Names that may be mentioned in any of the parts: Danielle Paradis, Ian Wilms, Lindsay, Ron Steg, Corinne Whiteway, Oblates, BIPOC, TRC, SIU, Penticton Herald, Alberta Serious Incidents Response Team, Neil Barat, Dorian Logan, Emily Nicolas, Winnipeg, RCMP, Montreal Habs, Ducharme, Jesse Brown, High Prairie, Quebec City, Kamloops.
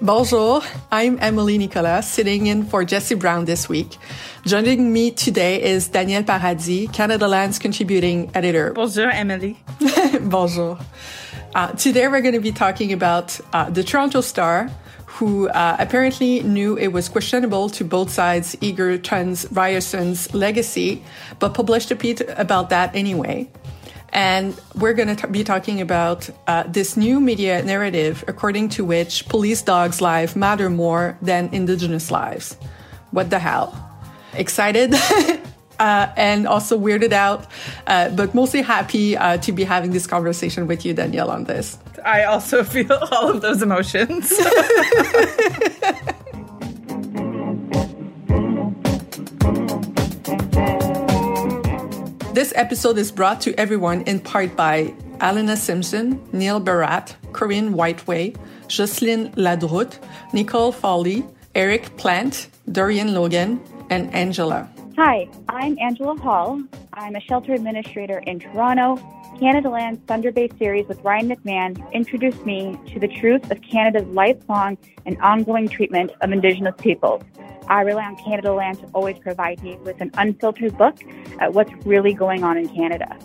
Bonjour, I'm Emily Nicolas, sitting in for Jesse Brown this week. Joining me today is Danielle Paradis, Canadaland's contributing editor. Bonjour, Emily. Bonjour. Today we're going to be talking about the Toronto Star, who apparently knew it was questionable to both sides Egerton Ryerson's legacy, but published a piece about that anyway. And we're going to be talking about this new media narrative, according to which police dogs' lives matter more than Indigenous lives. What the hell? Excited and also weirded out, but mostly happy to be having this conversation with you, Danielle, on this. I also feel all of those emotions. This episode is brought to everyone in part by Alana Simpson, Neil Barat, Corinne Whiteway, Jocelyn Ladroute, Nicole Foley, Eric Plant, Dorian Logan, and Angela. Hi, I'm Angela Hall. I'm a shelter administrator in Toronto. Canadaland's Thunder Bay series with Ryan McMahon introduced me to the truth of Canada's lifelong and ongoing treatment of Indigenous peoples. I rely on Canadaland to always provide me with an unfiltered look at what's really going on in Canada.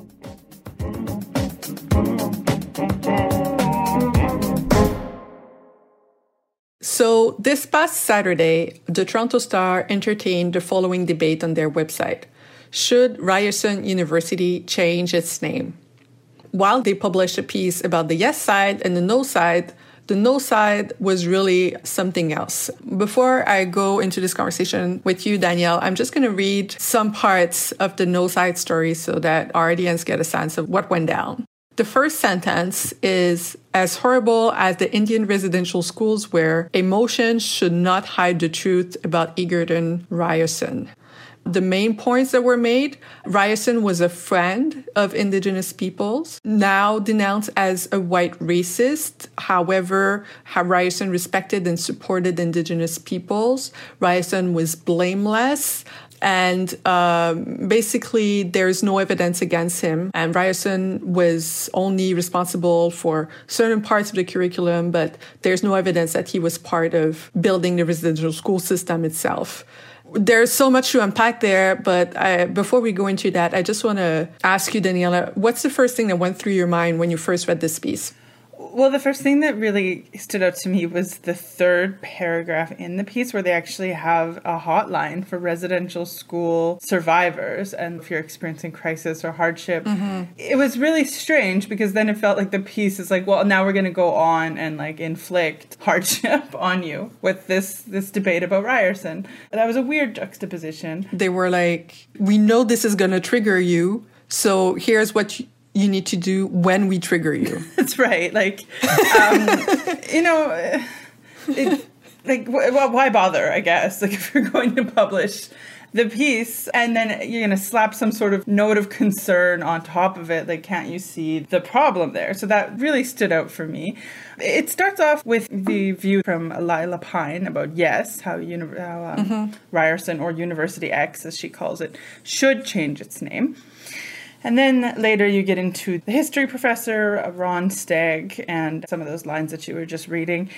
So this past Saturday, the Toronto Star entertained the following debate on their website. Should Ryerson University change its name? While they published a piece about the yes side and the no side, the no side was really something else. Before I go into this conversation with you, Danielle, I'm just going to read some parts of the no side story so that our audience get a sense of what went down. The first sentence is, as horrible as the Indian residential schools were, emotions should not hide the truth about Egerton Ryerson. The main points that were made, Ryerson was a friend of Indigenous peoples, now denounced as a white racist. However, Ryerson respected and supported Indigenous peoples. Ryerson was blameless. And basically, there's no evidence against him. And Ryerson was only responsible for certain parts of the curriculum, but there's no evidence that he was part of building the residential school system itself. There's so much to unpack there, but before we go into that, I just want to ask you, Daniela, what's the first thing that went through your mind when you first read this piece? Well, the first thing that really stood out to me was the third paragraph in the piece where they actually have a hotline for residential school survivors. And if you're experiencing crisis or hardship, It was really strange because then it felt like the piece is like, well, now we're going to go on and like inflict hardship on you with this debate about Ryerson. And that was a weird juxtaposition. They were like, we know this is going to trigger you. So here's what you need to do when we trigger you. That's right. Like, you know, why bother, I guess? Like, if you're going to publish the piece and then you're going to slap some sort of note of concern on top of it, like, can't you see the problem there? So that really stood out for me. It starts off with the view from Lila Pine about yes, how Ryerson or University X, as she calls it, should change its name. And then later you get into the history professor, Ron Steg, and some of those lines that you were just reading.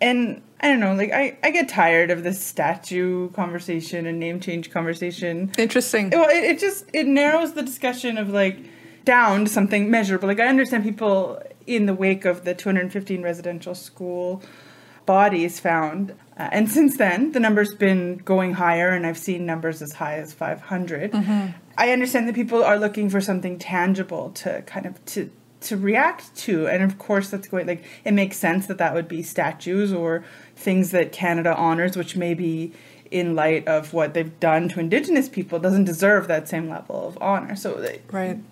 And I don't know, like I get tired of this statue conversation and name change conversation. Interesting. Well, it narrows the discussion of like down to something measurable. Like I understand people in the wake of the 215 residential school bodies found. And since then, the number's been going higher, and I've seen numbers as high as 500. Mm-hmm. I understand that people are looking for something tangible to kind of to react to. And of course, that's going like it makes sense that would be statues or things that Canada honors, which maybe in light of what they've done to Indigenous people, doesn't deserve that same level of honor. So it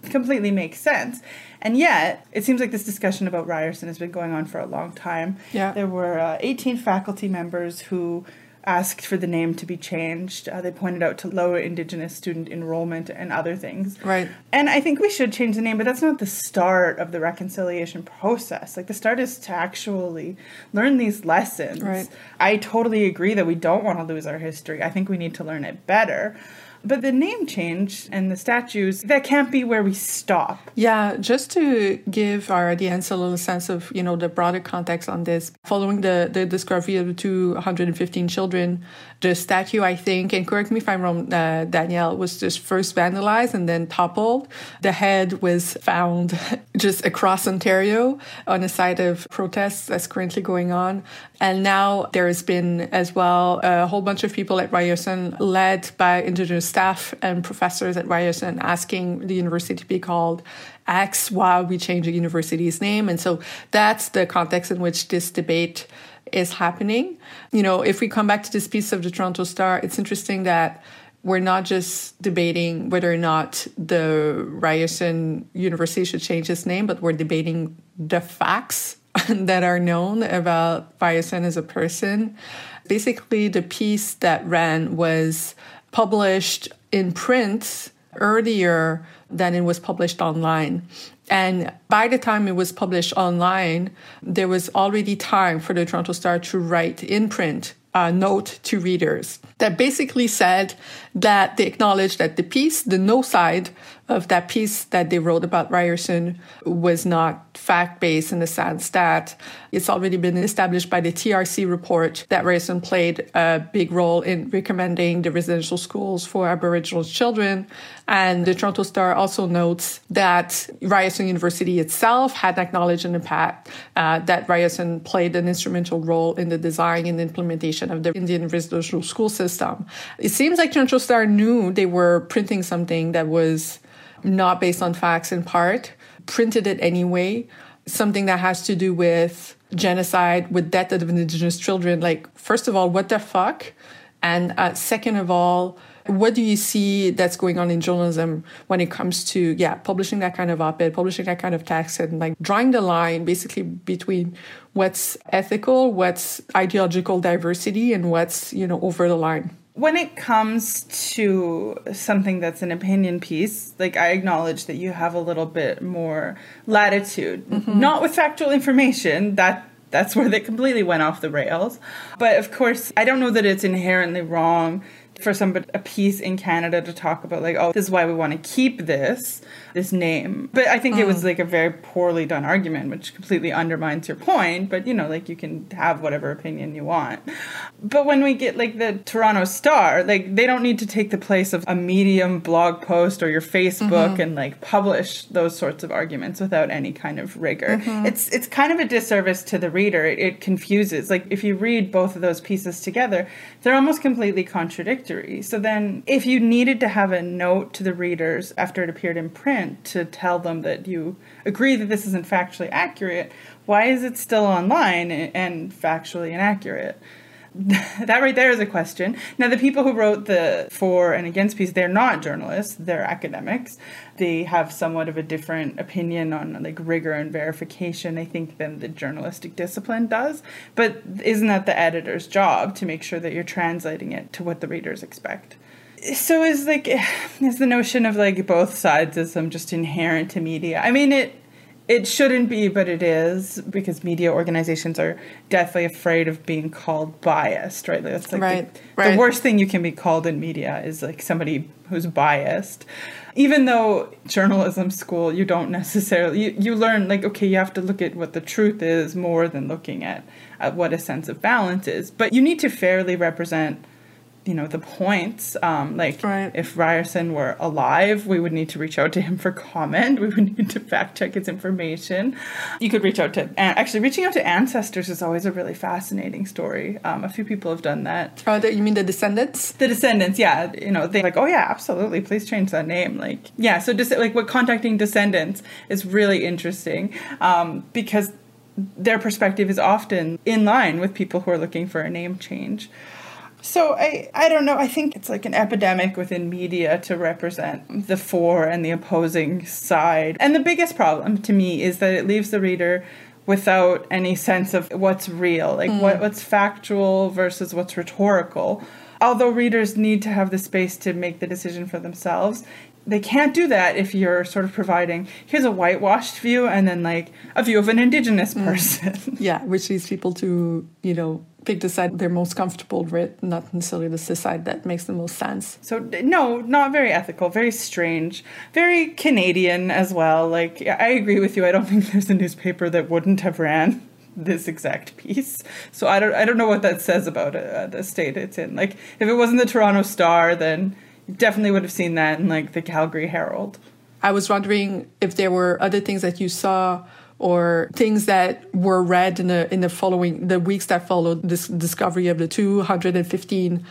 completely makes sense. And yet, it seems like this discussion about Ryerson has been going on for a long time. Yeah. There were 18 faculty members who asked for the name to be changed. They pointed out to lower Indigenous student enrollment and other things. Right. And I think we should change the name, but that's not the start of the reconciliation process. Like, the start is to actually learn these lessons. Right. I totally agree that we don't want to lose our history. I think we need to learn it better. But the name change and the statues, that can't be where we stop. Yeah, just to give our audience a little sense of, you know, the broader context on this. Following the discovery of the 215 children, the statue, I think, and correct me if I'm wrong, Danielle, was just first vandalized and then toppled. The head was found just across Ontario on the site of protests that's currently going on. And now there has been, as well, a whole bunch of people at Ryerson, led by Indigenous staff and professors at Ryerson, asking the university to be called X while we change the university's name. And so that's the context in which this debate is happening. You know, if we come back to this piece of the Toronto Star, it's interesting that we're not just debating whether or not the Ryerson University should change its name, but we're debating the facts that are known about Ryerson as a person. Basically, the piece that ran was published in print earlier than it was published online. And by the time it was published online, there was already time for the Toronto Star to write in print a note to readers that basically said that they acknowledged that the piece, the no side of that piece that they wrote about Ryerson, was not fact-based in the sense that it's already been established by the TRC report that Ryerson played a big role in recommending the residential schools for Aboriginal children. And the Toronto Star also notes that Ryerson University itself had acknowledged in the past that Ryerson played an instrumental role in the design and implementation of the Indian residential school system. It seems like Toronto Star knew they were printing something that was not based on facts in part, printed it anyway, something that has to do with genocide, with death of Indigenous children. Like, first of all, what the fuck? And second of all, what do you see that's going on in journalism when it comes to, publishing that kind of op-ed, publishing that kind of text, and like drawing the line basically between what's ethical, what's ideological diversity, and what's, over the line? When it comes to something that's an opinion piece, like, I acknowledge that you have a little bit more latitude, not with factual information. That's where they completely went off the rails. But of course, I don't know that it's inherently wrong for a piece in Canada to talk about, like, oh, this is why we want to keep this name. But I think it was like a very poorly done argument, which completely undermines your point. But, you can have whatever opinion you want. But when we get like the Toronto Star, like, they don't need to take the place of a Medium blog post or your Facebook and like publish those sorts of arguments without any kind of rigor. It's kind of a disservice to the reader. It confuses. Like, if you read both of those pieces together, they're almost completely contradictory. So then if you needed to have a note to the readers after it appeared in print to tell them that you agree that this isn't factually accurate, why is it still online and factually inaccurate? That right there is a question. Now, the people who wrote the for and against piece, they're not journalists, they're academics. They have somewhat of a different opinion on like rigor and verification, I think, than the journalistic discipline does. But isn't that the editor's job to make sure that you're translating it to what the readers expect? So is the notion of like both sidesism just inherent to media? I mean, it shouldn't be, but it is, because media organizations are deathly afraid of being called biased, right? That's like the worst thing you can be called in media is like somebody who's biased. Even though journalism school, you don't necessarily, you learn like, okay, you have to look at what the truth is more than looking at what a sense of balance is. But you need to fairly represent the points. If Ryerson were alive, we would need to reach out to him for comment. We would need to fact check his information. You could reach out to, actually reaching out to ancestors is always a really fascinating story. A few people have done that. Oh, you mean the descendants? The descendants, yeah. They like, oh yeah, absolutely. Please change that name. Like, yeah. So just like what contacting descendants is really interesting because their perspective is often in line with people who are looking for a name change. So I don't know. I think it's like an epidemic within media to represent the for and the opposing side. And the biggest problem to me is that it leaves the reader without any sense of what's real, like what's factual versus what's rhetorical. Although readers need to have the space to make the decision for themselves, they can't do that if you're sort of providing, here's a whitewashed view and then like a view of an Indigenous person. Yeah, which leads people to, you know, pick the side they're most comfortable with, not necessarily the side that makes the most sense. So, no, not very ethical, very strange, very Canadian as well. Like, I agree with you. I don't think there's a newspaper that wouldn't have ran this exact piece. So I don't know what that says about the state it's in. Like, if it wasn't the Toronto Star, then you definitely would have seen that in, like, the Calgary Herald. I was wondering if there were other things that you saw or things that were read in the weeks that followed this discovery of the 215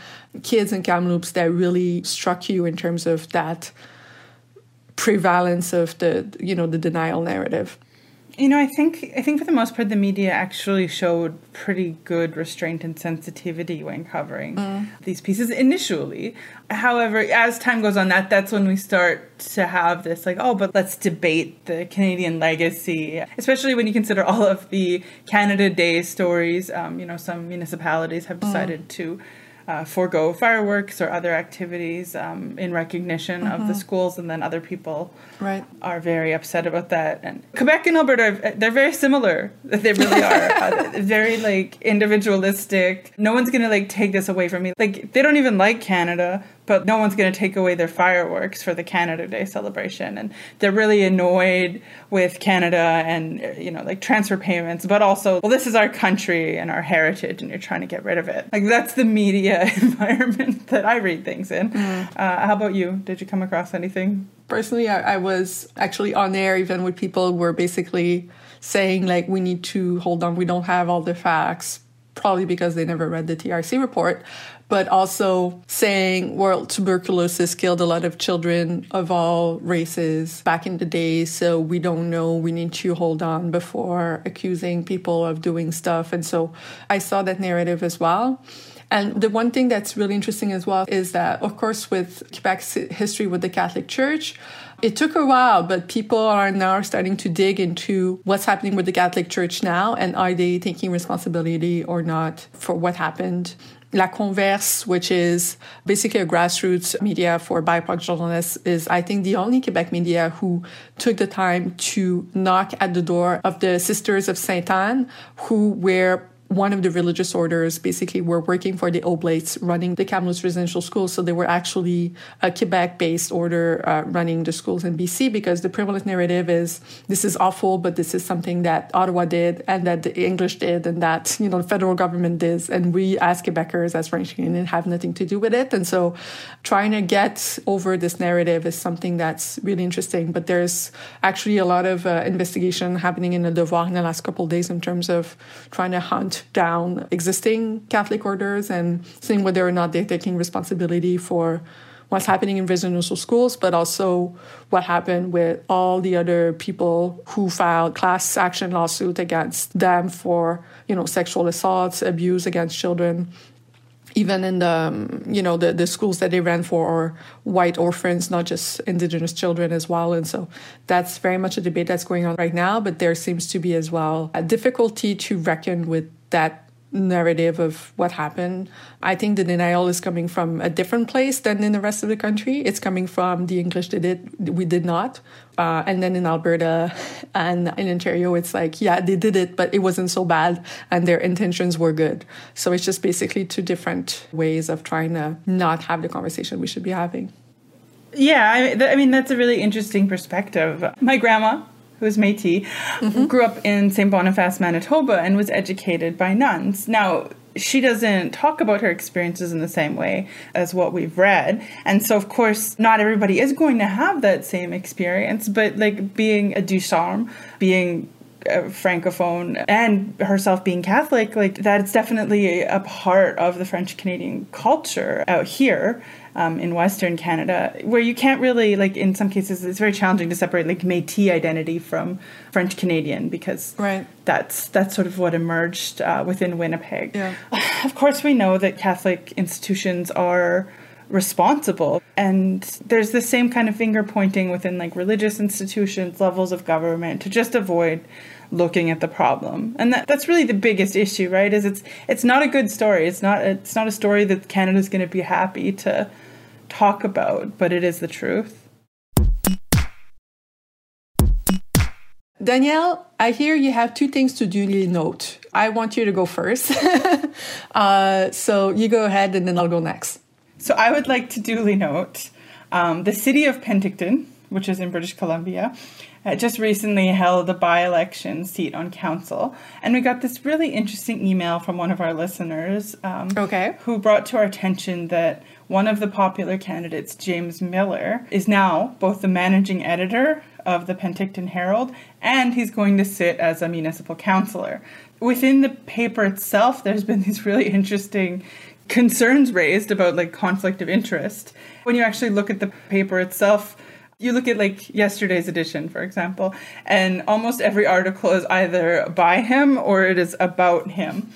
kids in Kamloops that really struck you in terms of that prevalence of the denial narrative. You know, I think for the most part, the media actually showed pretty good restraint and sensitivity when covering these pieces initially. However, as time goes on, that's when we start to have this like, oh, but let's debate the Canadian legacy, especially when you consider all of the Canada Day stories. You know, some municipalities have decided to forego fireworks or other activities in recognition of the schools, and then other people are very upset about that. And Quebec and Alberta, they're very similar. They really are. Very, like, individualistic. No one's going to, like, take this away from me. Like, they don't even like Canada, but no one's going to take away their fireworks for the Canada Day celebration. And they're really annoyed with Canada and, you know, like, transfer payments, but also, well, this is our country and our heritage, and you're trying to get rid of it. Like, that's the media environment that I read things in. How about you? Did you come across anything? Personally, I was actually on air even with people who were basically saying, like, we need to hold on. We don't have all the facts, probably because they never read the TRC report, but also saying, well, tuberculosis killed a lot of children of all races back in the day, so we don't know, we need to hold on before accusing people of doing stuff. And so I saw that narrative as well. And the one thing that's really interesting as well is that, of course, with Quebec's history with the Catholic Church, it took a while, but people are now starting to dig into what's happening with the Catholic Church now, and are they taking responsibility or not for what happened. La Converse, which is basically a grassroots media for BIPOC journalists, is, I think, the only Quebec media who took the time to knock at the door of the Sisters of St. Anne, who were one of the religious orders, basically, were working for the Oblates, running the Kamloops residential schools. So they were actually a Quebec-based order running the schools in BC, because the prevalent narrative is, this is awful, but this is something that Ottawa did and that the English did and that, you know, the federal government did. And we as Quebecers, as French Canadians, have nothing to do with it. And so trying to get over this narrative is something that's really interesting. But there's actually a lot of investigation happening in the Devoir in the last couple of days in terms of trying to hunt down existing Catholic orders and seeing whether or not they're taking responsibility for what's happening in residential schools, but also what happened with all the other people who filed class action lawsuits against them for, you know, sexual assaults, abuse against children, even in the schools that they ran for are white orphans, not just Indigenous children as well. And so that's very much a debate that's going on right now, but there seems to be as well a difficulty to reckon with that narrative of what happened. I think the denial is coming from a different place than in the rest of the country. It's coming from the English did it, we did not. And then in Alberta and in Ontario, it's like, yeah, they did it, but it wasn't so bad and their intentions were good. So it's just basically two different ways of trying to not have the conversation we should be having. Yeah, I mean, that's a really interesting perspective. My grandma, who was Métis, grew up in St. Boniface, Manitoba, and was educated by nuns. Now, she doesn't talk about her experiences in the same way as what we've read. And so, of course, not everybody is going to have that same experience, but, like, being a Ducharme, being Francophone and herself being Catholic, like that's definitely a part of the French Canadian culture out here in Western Canada, where you can't really, like in some cases, it's very challenging to separate like Métis identity from French Canadian, because that's sort of what emerged within Winnipeg. Yeah. Of course, we know that Catholic institutions are responsible. And there's the same kind of finger pointing within like religious institutions, levels of government, to just avoid looking at the problem. And that's really the biggest issue, right? Is it's not a good story. It's not a story that Canada's going to be happy to talk about, but it is the truth. Danielle, I hear you have two things to duly note. I want you to go first. So you go ahead and then I'll go next. So I would like to duly note the city of Penticton, which is in British Columbia, just recently held a by-election seat on council. And we got this really interesting email from one of our listeners who brought to our attention that one of the popular candidates, James Miller, is now both the managing editor of the Penticton Herald and he's going to sit as a municipal councillor. Within the paper itself, there's been these really interesting concerns raised about like conflict of interest. When you actually look at the paper itself, you look at like yesterday's edition, for example, and almost every article is either by him or it is about him.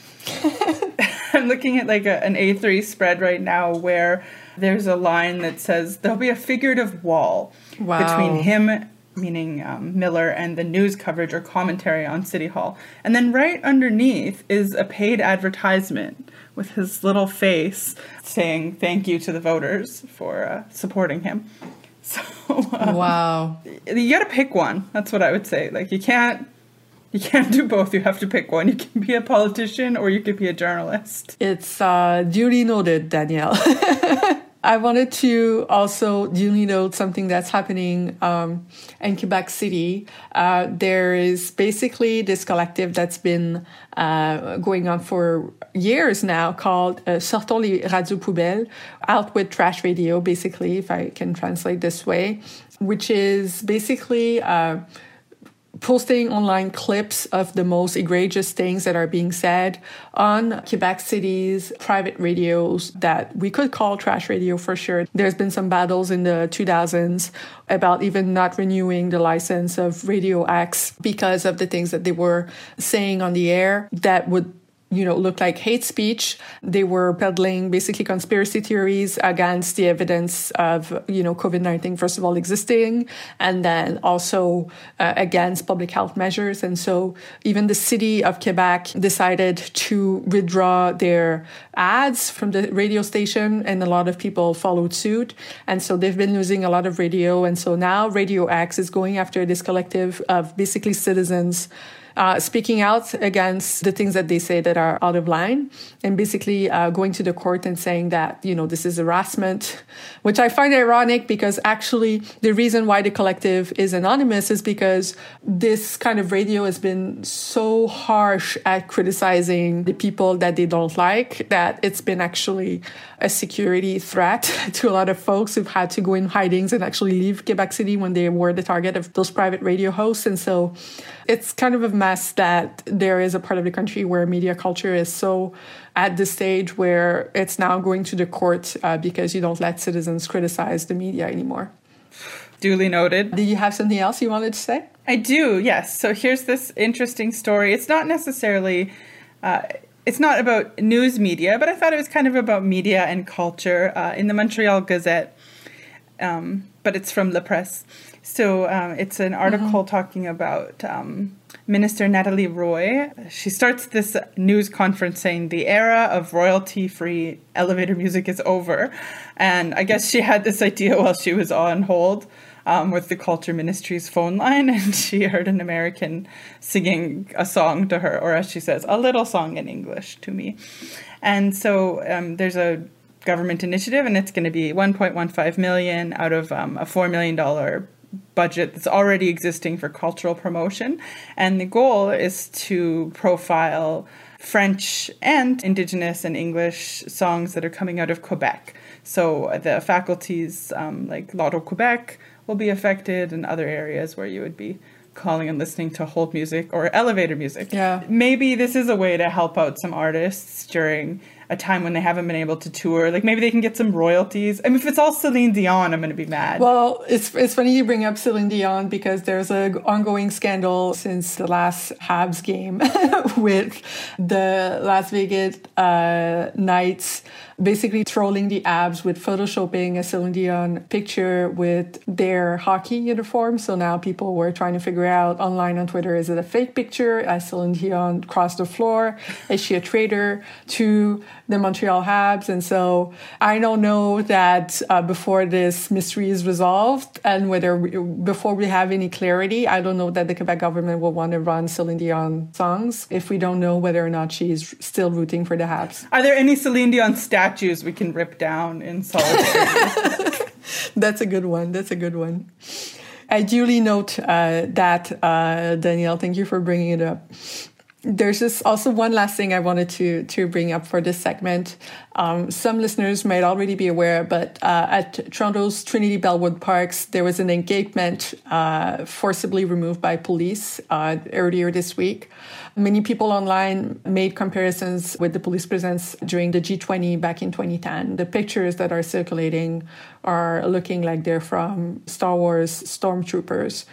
I'm looking at like an A3 spread right now where there's a line that says there'll be a figurative wall between him, meaning Miller, and the news coverage or commentary on City Hall. And then right underneath is a paid advertisement with his little face saying thank you to the voters for supporting him. So you got to pick one. That's what I would say. Like you can't do both. You have to pick one. You can be a politician or you can be a journalist. It's duly noted, Danielle. I wanted to also duly note something that's happening in Quebec City. There is basically this collective that's been going on for years now called Sortons les Radios Poubelles, out with trash radio, basically, if I can translate this way, which is basically posting online clips of the most egregious things that are being said on Quebec City's private radios that we could call trash radio for sure. There's been some battles in the 2000s about even not renewing the license of Radio X because of the things that they were saying on the air that would look like hate speech. They were peddling basically conspiracy theories against the evidence of, COVID-19, first of all, existing, and then also against public health measures. And so even the city of Quebec decided to withdraw their ads from the radio station, and a lot of people followed suit. And so they've been losing a lot of radio. And so now Radio X is going after this collective of basically citizens speaking out against the things that they say that are out of line, and basically going to the court and saying that, this is harassment, which I find ironic because actually the reason why the collective is anonymous is because this kind of radio has been so harsh at criticizing the people that they don't like that it's been actually a security threat to a lot of folks who've had to go in hidings and actually leave Quebec City when they were the target of those private radio hosts. And so it's kind of a mess that there is a part of the country where media culture is so at the stage where it's now going to the court because you don't let citizens criticize the media anymore. Duly noted. Did you have something else you wanted to say? I do, yes. So here's this interesting story. It's not necessarily, it's not about news media, but I thought it was kind of about media and culture in the Montreal Gazette, but it's from La Presse. So it's an article talking about Minister Nathalie Roy. She starts this news conference saying the era of royalty-free elevator music is over. And I guess she had this idea while she was on hold with the Culture Ministry's phone line. And she heard an American singing a song to her, or as she says, a little song in English to me. And so there's a government initiative, and it's going to be $1.15 million out of a $4 million budget that's already existing for cultural promotion. And the goal is to profile French and Indigenous and English songs that are coming out of Quebec. So the faculties like Loto Quebec will be affected, and other areas where you would be calling and listening to hold music or elevator music. Yeah. Maybe this is a way to help out some artists during a time when they haven't been able to tour. Like, maybe they can get some royalties. I mean, if it's all Celine Dion, I'm going to be mad. Well, it's funny you bring up Celine Dion because there's an ongoing scandal since the last Habs game with the Las Vegas Knights basically trolling the Habs with photoshopping a Celine Dion picture with their hockey uniform. So now people were trying to figure out online on Twitter, is it a fake picture? Has Celine Dion crossed the floor? Is she a traitor to the Montreal Habs? And so I don't know that before this mystery is resolved and whether before we have any clarity, I don't know that the Quebec government will want to run Celine Dion songs if we don't know whether or not she is still rooting for the Habs. Are there any Celine Dion statues we can rip down in solidarity? That's a good one. That's a good one. I duly note that, Danielle, thank you for bringing it up. There's just also one last thing I wanted to bring up for this segment. Some listeners might already be aware, but at Toronto's Trinity Bellwood Parks, there was an encampment forcibly removed by police earlier this week. Many people online made comparisons with the police presence during the G20 back in 2010. The pictures that are circulating are looking like they're from Star Wars stormtroopers.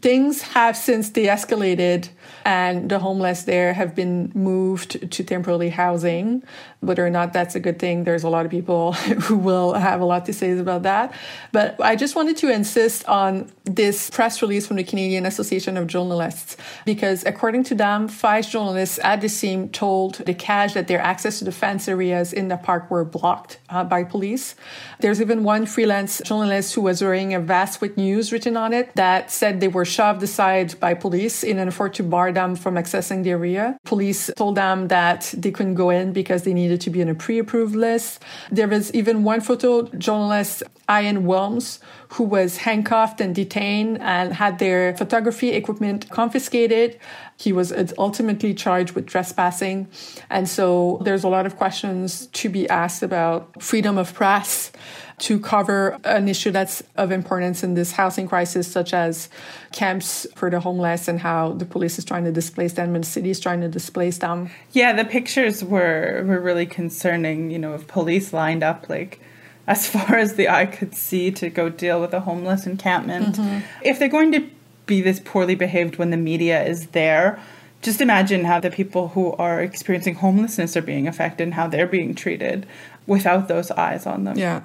Things have since de-escalated, and the homeless there have been moved to temporary housing. Whether or not that's a good thing, there's a lot of people who will have a lot to say about that. But I just wanted to insist on this press release from the Canadian Association of Journalists, because according to them, 5 journalists at the scene told the CAJ that their access to the fence areas in the park were blocked by police. There's even one freelance journalist who was wearing a vest with news written on it that said they were shoved aside by police in an effort to bar them from accessing the area. Police told them that they couldn't go in because they needed to be on a pre-approved list. There was even one photo journalist, Ian Wilms, who was handcuffed and detained and had their photography equipment confiscated. He was ultimately charged with trespassing. And so there's a lot of questions to be asked about freedom of press to cover an issue that's of importance in this housing crisis, such as camps for the homeless and how the police is trying to displace them and the city is trying to displace them. Yeah, the pictures were really concerning, you know, of police lined up like as far as the eye could see to go deal with a homeless encampment. Mm-hmm. If they're going to be this poorly behaved when the media is there, just imagine how the people who are experiencing homelessness are being affected and how they're being treated without those eyes on them. Yeah.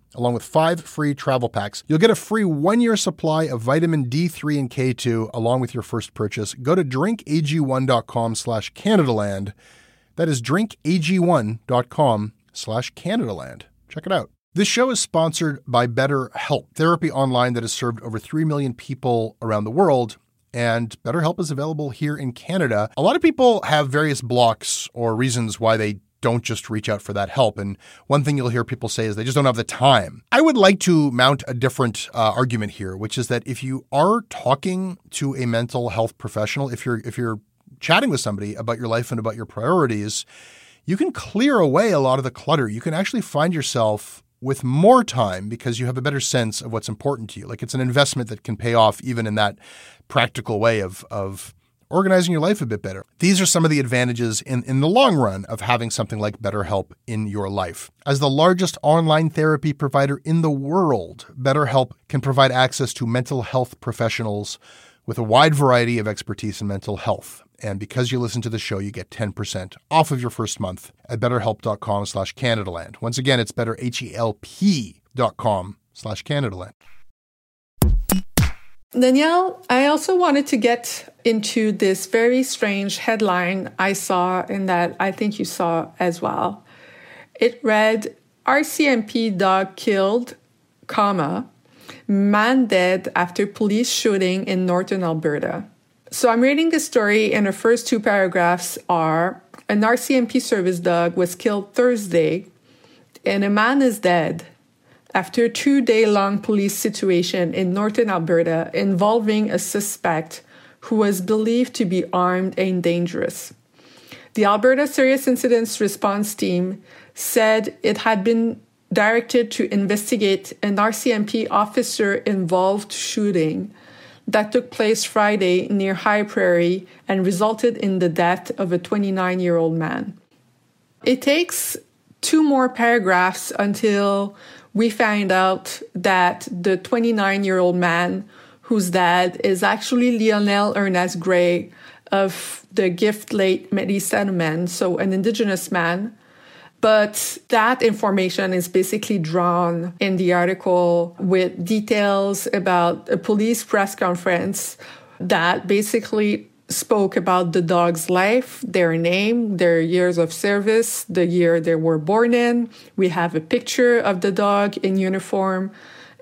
along with 5 free travel packs. You'll get a free 1-year supply of vitamin D3 and K2 along with your first purchase. Go to drinkag1.com/Canadaland. That is drinkag1.com/Canadaland. Check it out. This show is sponsored by BetterHelp, therapy online that has served over 3 million people around the world. And BetterHelp is available here in Canada. A lot of people have various blocks or reasons why they don't just reach out for that help. And one thing you'll hear people say is they just don't have the time. I would like to mount a different argument here, which is that if you are talking to a mental health professional, if you're chatting with somebody about your life and about your priorities, you can clear away a lot of the clutter. You can actually find yourself with more time because you have a better sense of what's important to you. Like, it's an investment that can pay off even in that practical way of organizing your life a bit better. These are some of the advantages in the long run of having something like BetterHelp in your life. As the largest online therapy provider in the world, BetterHelp can provide access to mental health professionals with a wide variety of expertise in mental health. And because you listen to the show, you get 10% off of your first month at betterhelp.com/Canadaland. Once again, it's betterhelp.com/Canadaland. Danielle, I also wanted to get into this very strange headline I saw and that I think you saw as well. It read, RCMP dog killed, comma, man dead after police shooting in northern Alberta. So I'm reading this story and the first two paragraphs are, an RCMP service dog was killed Thursday and a man is dead after a 2-day-long police situation in northern Alberta involving a suspect who was believed to be armed and dangerous. The Alberta Serious Incidents Response Team said it had been directed to investigate an RCMP officer-involved shooting that took place Friday near High Prairie and resulted in the death of a 29-year-old man. It takes 2 more paragraphs until we find out that the 29-year-old man whose dad is actually Lionel Ernest Gray of the Gift Lake Métis, so an Indigenous man. But that information is basically drawn in the article with details about a police press conference that basically spoke about the dog's life, their name, their years of service, the year they were born in. We have a picture of the dog in uniform,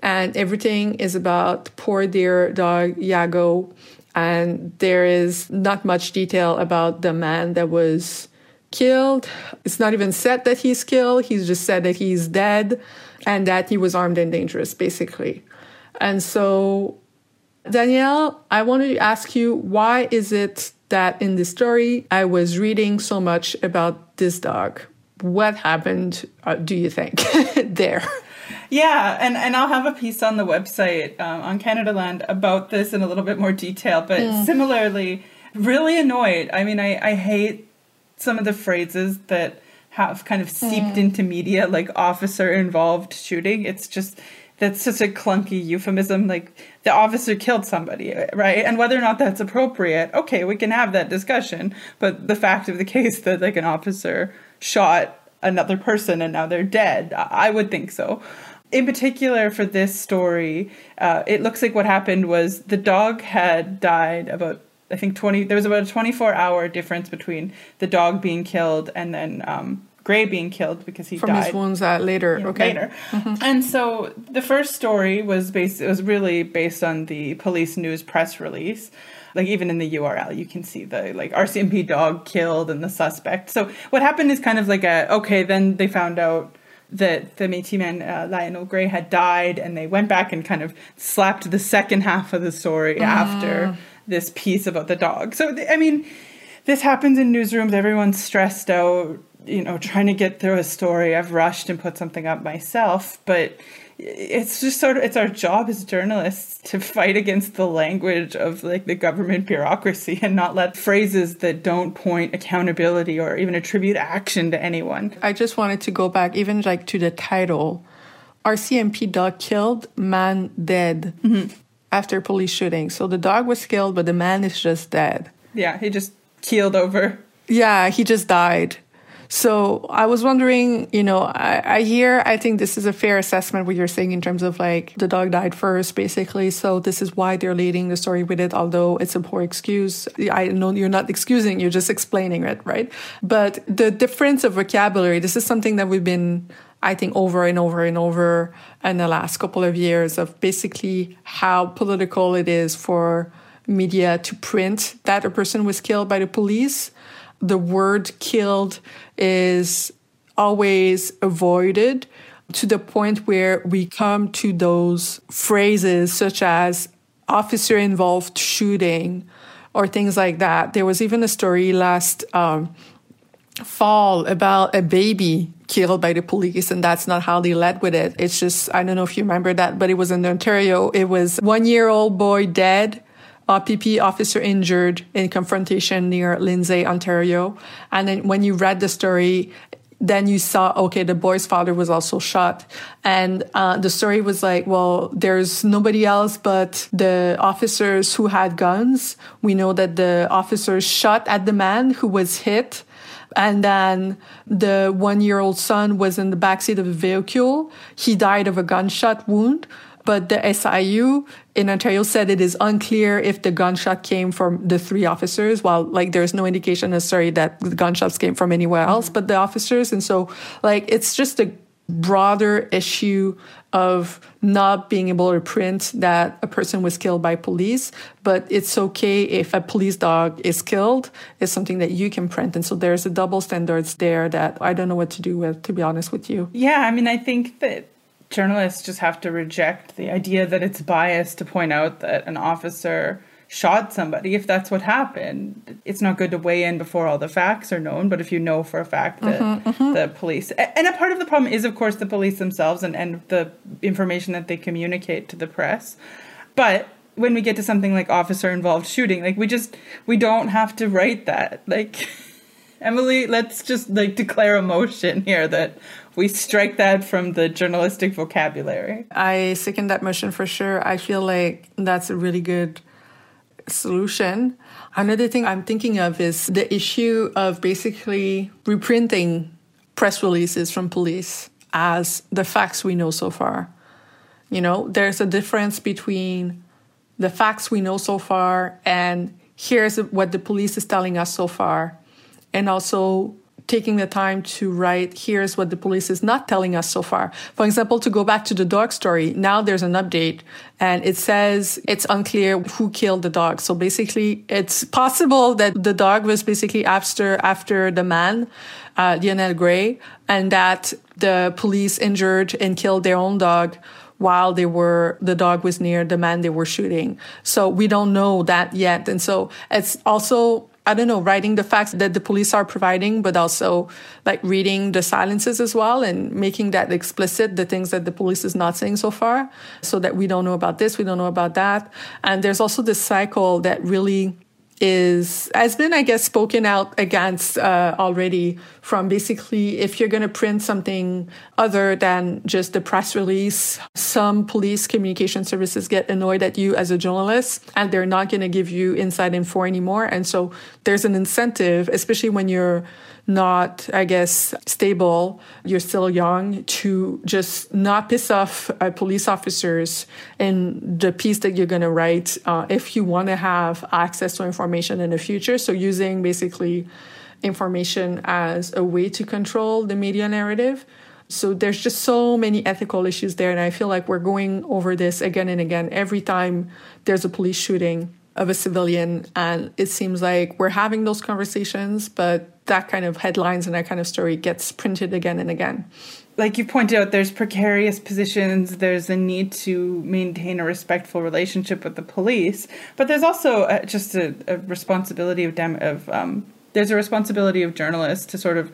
and everything is about poor dear dog Yago. And there is not much detail about the man that was killed. It's not even said that he's killed. He's just said that he's dead and that he was armed and dangerous, basically. And so, Danielle, I wanted to ask you, why is it that in this story I was reading so much about this dog? What happened, do you think, there? Yeah, and I'll have a piece on the website on Canadaland about this in a little bit more detail, but similarly, really annoyed. I mean, I hate some of the phrases that have kind of seeped into media, like officer-involved shooting. It's just, that's such a clunky euphemism, like the officer killed somebody, right? And whether or not that's appropriate, okay, we can have that discussion. But the fact of the case that like an officer shot another person and now they're dead, I would think so. In particular for this story, it looks like what happened was the dog had died about, I think, there was about a 24-hour difference between the dog being killed and then Gray being killed because he died. From his wounds later. Yeah, okay. Later. Mm-hmm. And so the first story was really based on the police news press release. Like even in the URL, you can see the like RCMP dog killed and the suspect. So what happened is kind of like then they found out that the Métis man, Lionel Gray, had died, and they went back and kind of slapped the second half of the story after this piece about the dog. So, I mean, this happens in newsrooms. Everyone's stressed out, you know, trying to get through a story. I've rushed and put something up myself, but it's just sort of, it's our job as journalists to fight against the language of like the government bureaucracy and not let phrases that don't point accountability or even attribute action to anyone. I just wanted to go back even like to the title, RCMP dog killed, man dead. Mm-hmm. After police shooting. So the dog was killed, but the man is just dead. Yeah, he just keeled over. Yeah, he just died. So I was wondering, you know, I think this is a fair assessment what you're saying in terms of like the dog died first, basically. So this is why they're leading the story with it, although it's a poor excuse. I know you're not excusing, you're just explaining it, right? But the difference of vocabulary, this is something that we've been, I think, over and over and over in the last couple of years of basically how political it is for media to print that a person was killed by the police. The word killed is always avoided to the point where we come to those phrases such as officer-involved shooting or things like that. There was even a story last fall about a baby killed by the police, and that's not how they led with it. It's just, I don't know if you remember that, but it was in Ontario. It was 1-year-old boy dead, OPP officer injured in confrontation near Lindsay, Ontario. And then when you read the story, then you saw, okay, the boy's father was also shot. And the story was like, well, there's nobody else but the officers who had guns. We know that the officers shot at the man who was hit. And then the one-year-old son was in the backseat of a vehicle. He died of a gunshot wound. But the SIU in Ontario said it is unclear if the gunshot came from the three officers. While there's no indication necessarily that the gunshots came from anywhere else but the officers. And so it's just a broader issue of not being able to print that a person was killed by police, but it's okay if a police dog is killed. It's something that you can print. And so there's a double standards there that I don't know what to do with, to be honest with you. Yeah, I mean, I think that journalists just have to reject the idea that it's biased to point out that an officer shot somebody. If that's what happened, it's not good to weigh in before all the facts are known, but if you know for a fact that the police, and a part of the problem is, of course, the police themselves and the information that they communicate to the press. But when we get to something like officer involved shooting, we don't have to write that. Emily, let's just declare a motion here that we strike that from the journalistic vocabulary. I second that motion for sure. I feel like that's a really good solution. Another thing I'm thinking of is the issue of basically reprinting press releases from police as the facts we know so far. You know, there's a difference between the facts we know so far and here's what the police is telling us so far. And also taking the time to write, here's what the police is not telling us so far. For example, to go back to the dog story, now there's an update and it says it's unclear who killed the dog. So basically, it's possible that the dog was basically after the man, Lionel Gray, and that the police injured and killed their own dog while the dog was near the man they were shooting. So we don't know that yet. And so it's also, I don't know, writing the facts that the police are providing, but also reading the silences as well and making that explicit, the things that the police is not saying so far, so that we don't know about this, we don't know about that. And there's also this cycle that really has been, I guess, spoken out against already from basically if you're going to print something other than just the press release, some police communication services get annoyed at you as a journalist and they're not going to give you inside info anymore. And so there's an incentive, especially when you're not, I guess, stable, you're still young, to just not piss off police officers in the piece that you're going to write if you want to have access to information in the future. So using basically information as a way to control the media narrative. So there's just so many ethical issues there. And I feel like we're going over this again and again every time there's a police shooting of a civilian. And it seems like we're having those conversations, but that kind of headlines and that kind of story gets printed again and again. Like you pointed out, there's precarious positions, there's a need to maintain a respectful relationship with the police, but there's also just a responsibility there's a responsibility of journalists to sort of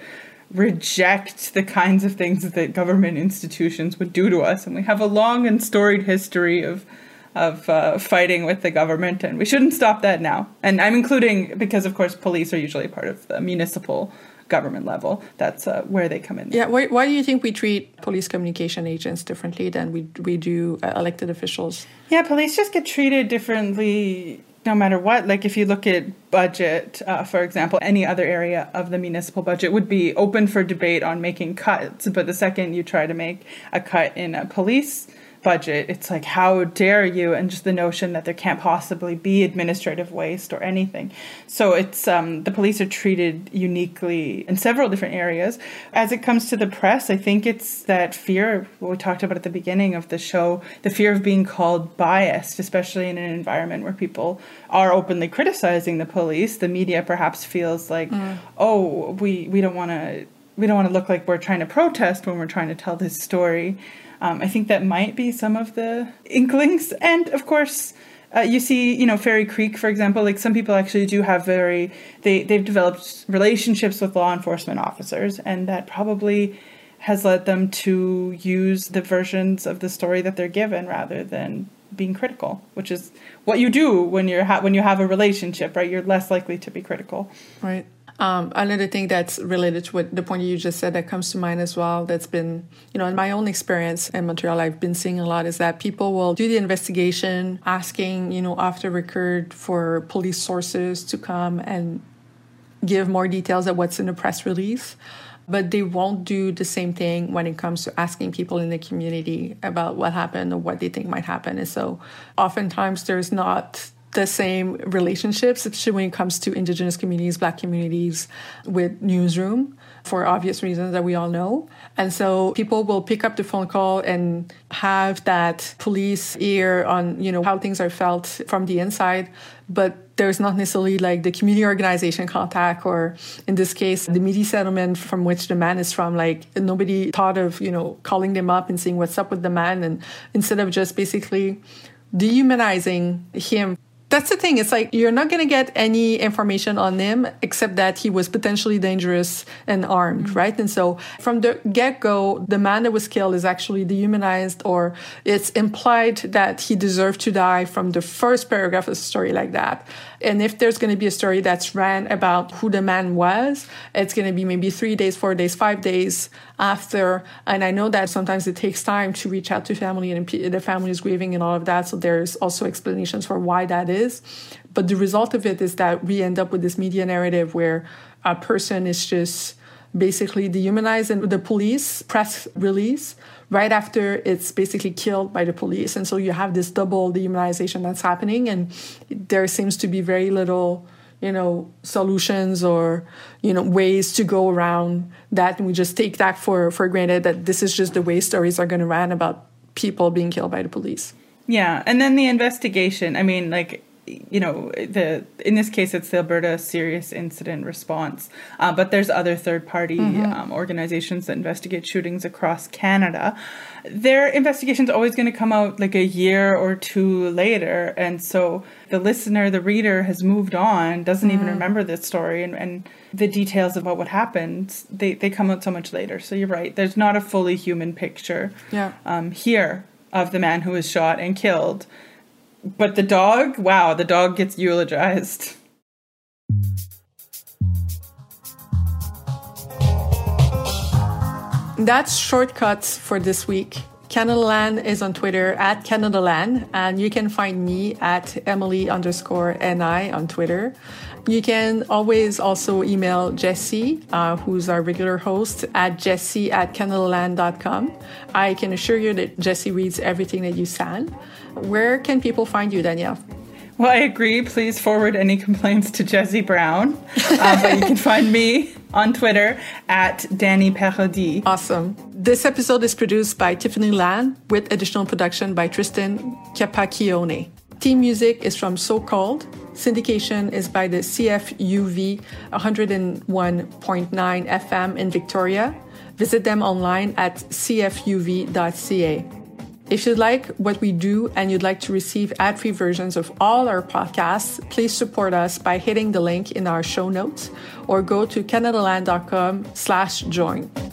reject the kinds of things that government institutions would do to us. And we have a long and storied history of fighting with the government, and we shouldn't stop that now. And I'm including, because of course police are usually part of the municipal government level. That's where they come in. Yeah, why do you think we treat police communication agents differently than we do elected officials? Yeah, police just get treated differently no matter what. If you look at budget, for example, any other area of the municipal budget would be open for debate on making cuts. But the second you try to make a cut in a police budget, it's how dare you, and just the notion that there can't possibly be administrative waste or anything. So it's the police are treated uniquely in several different areas. As it comes to the press, I think it's that fear, what we talked about at the beginning of the show, the fear of being called biased, especially in an environment where people are openly criticizing the police. The media perhaps feels oh, we don't want to look like we're trying to protest when we're trying to tell this story. I think that might be some of the inklings. And of course, you see, Ferry Creek, for example, some people actually do have they've developed relationships with law enforcement officers, and that probably has led them to use the versions of the story that they're given rather than being critical, which is what you do when you have a relationship, right? You're less likely to be critical. Right. Another thing that's related to what the point you just said that comes to mind as well, that's been, you know, in my own experience in Montreal, I've been seeing a lot is that people will do the investigation, asking, you know, off the record for police sources to come and give more details of what's in the press release. But they won't do the same thing when it comes to asking people in the community about what happened or what they think might happen. And so oftentimes there's not the same relationships, especially when it comes to Indigenous communities, Black communities with newsroom, for obvious reasons that we all know. And so people will pick up the phone call and have that police ear on, you know, how things are felt from the inside. But there's not necessarily like the community organization contact, or in this case, the Midi settlement from which the man is from. Like nobody thought of, you know, calling them up and seeing what's up with the man. And instead of just basically dehumanizing him. That's the thing. It's like you're not going to get any information on him except that he was potentially dangerous and armed, right? And so from the get-go, the man that was killed is actually dehumanized, or it's implied that he deserved to die from the first paragraph of a story like that. And if there's going to be a story that's ran about who the man was, it's going to be maybe 3 days, 4 days, 5 days after. And I know that sometimes it takes time to reach out to family, and the family is grieving and all of that. So there's also explanations for why that is. But the result of it is that we end up with this media narrative where a person is just basically dehumanized in the police press release right after it's basically killed by the police. And so you have this double dehumanization that's happening, and there seems to be very little, you know, solutions or, you know, ways to go around that. And we just take that for granted, that this is just the way stories are going to run about people being killed by the police. Yeah. And then the investigation, I mean, like, you know, in this case, it's the Alberta Serious Incident Response. But there's other third-party organizations that investigate shootings across Canada. Their investigation's always going to come out like a year or two later. And so the listener, the reader has moved on, doesn't even remember this story. And the details about what happened, they come out so much later. So you're right. There's not a fully human picture here of the man who was shot and killed. But the dog, wow, the dog gets eulogized. That's Shortcuts for this week. Canadaland is on Twitter at Canadaland, and you can find me at Emily_NI on Twitter. You can always also email Jesse, who's our regular host, at jesse@canadaland.com. I can assure you that Jesse reads everything that you send. Where can people find you, Danielle? Well, I agree. Please forward any complaints to Jesse Brown. But you can find me on Twitter at Danny Paradis. Awesome. This episode is produced by Tiffany Lan with additional production by Tristan Capacchione. Theme music is from So Called. Syndication is by the CFUV 101.9 FM in Victoria. Visit them online at cfuv.ca. If you like what we do and you'd like to receive ad-free versions of all our podcasts, please support us by hitting the link in our show notes or go to canadaland.com/join.